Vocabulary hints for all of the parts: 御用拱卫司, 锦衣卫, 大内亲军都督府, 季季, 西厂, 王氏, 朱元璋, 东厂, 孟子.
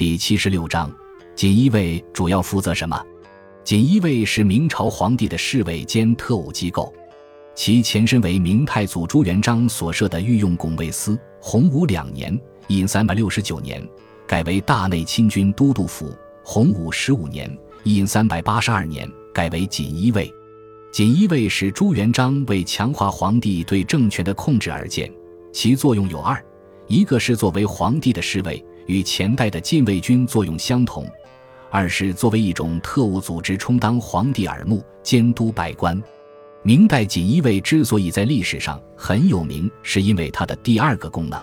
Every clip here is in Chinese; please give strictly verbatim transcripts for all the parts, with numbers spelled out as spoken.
第七十六章，锦衣卫主要负责什么？锦衣卫是明朝皇帝的侍卫兼特务机构，其前身为明太祖朱元璋所设的御用拱卫司，洪武两年（印三百六十九年）改为大内亲军都督府，洪武十五年（印三百八十二年）改为锦衣卫。锦衣卫是朱元璋为强化皇帝对政权的控制而建，其作用有二：一个是作为皇帝的侍卫，与前代的禁卫军作用相同；二是作为一种特务组织，充当皇帝耳目，监督百官。明代锦衣卫之所以在历史上很有名，是因为它的第二个功能。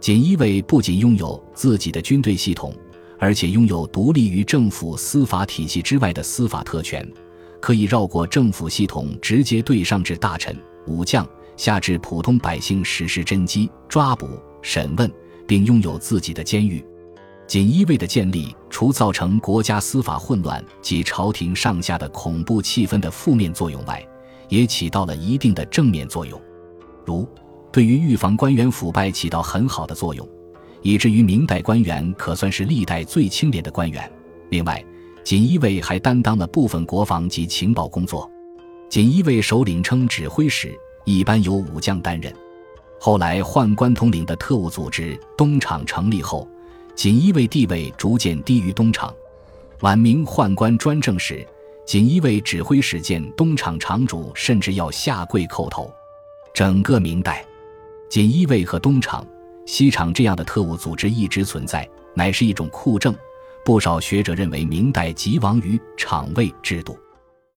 锦衣卫不仅拥有自己的军队系统，而且拥有独立于政府司法体系之外的司法特权，可以绕过政府系统，直接对上至大臣、武将，下至普通百姓实施侦缉、抓捕、审问，并拥有自己的监狱。锦衣卫的建立，除造成国家司法混乱及朝廷上下的恐怖气氛的负面作用外，也起到了一定的正面作用，如对于预防官员腐败起到很好的作用，以至于明代官员可算是历代最清廉的官员。另外，锦衣卫还担当了部分国防及情报工作。锦衣卫首领称指挥使，一般由武将担任。后来宦官统领的特务组织东厂成立后，锦衣卫地位逐渐低于东厂。晚明宦官专政时，锦衣卫指挥使见东厂厂主甚至要下跪叩头。整个明代，锦衣卫和东厂、西厂这样的特务组织一直存在，乃是一种酷政。不少学者认为，明代即亡于厂卫制度。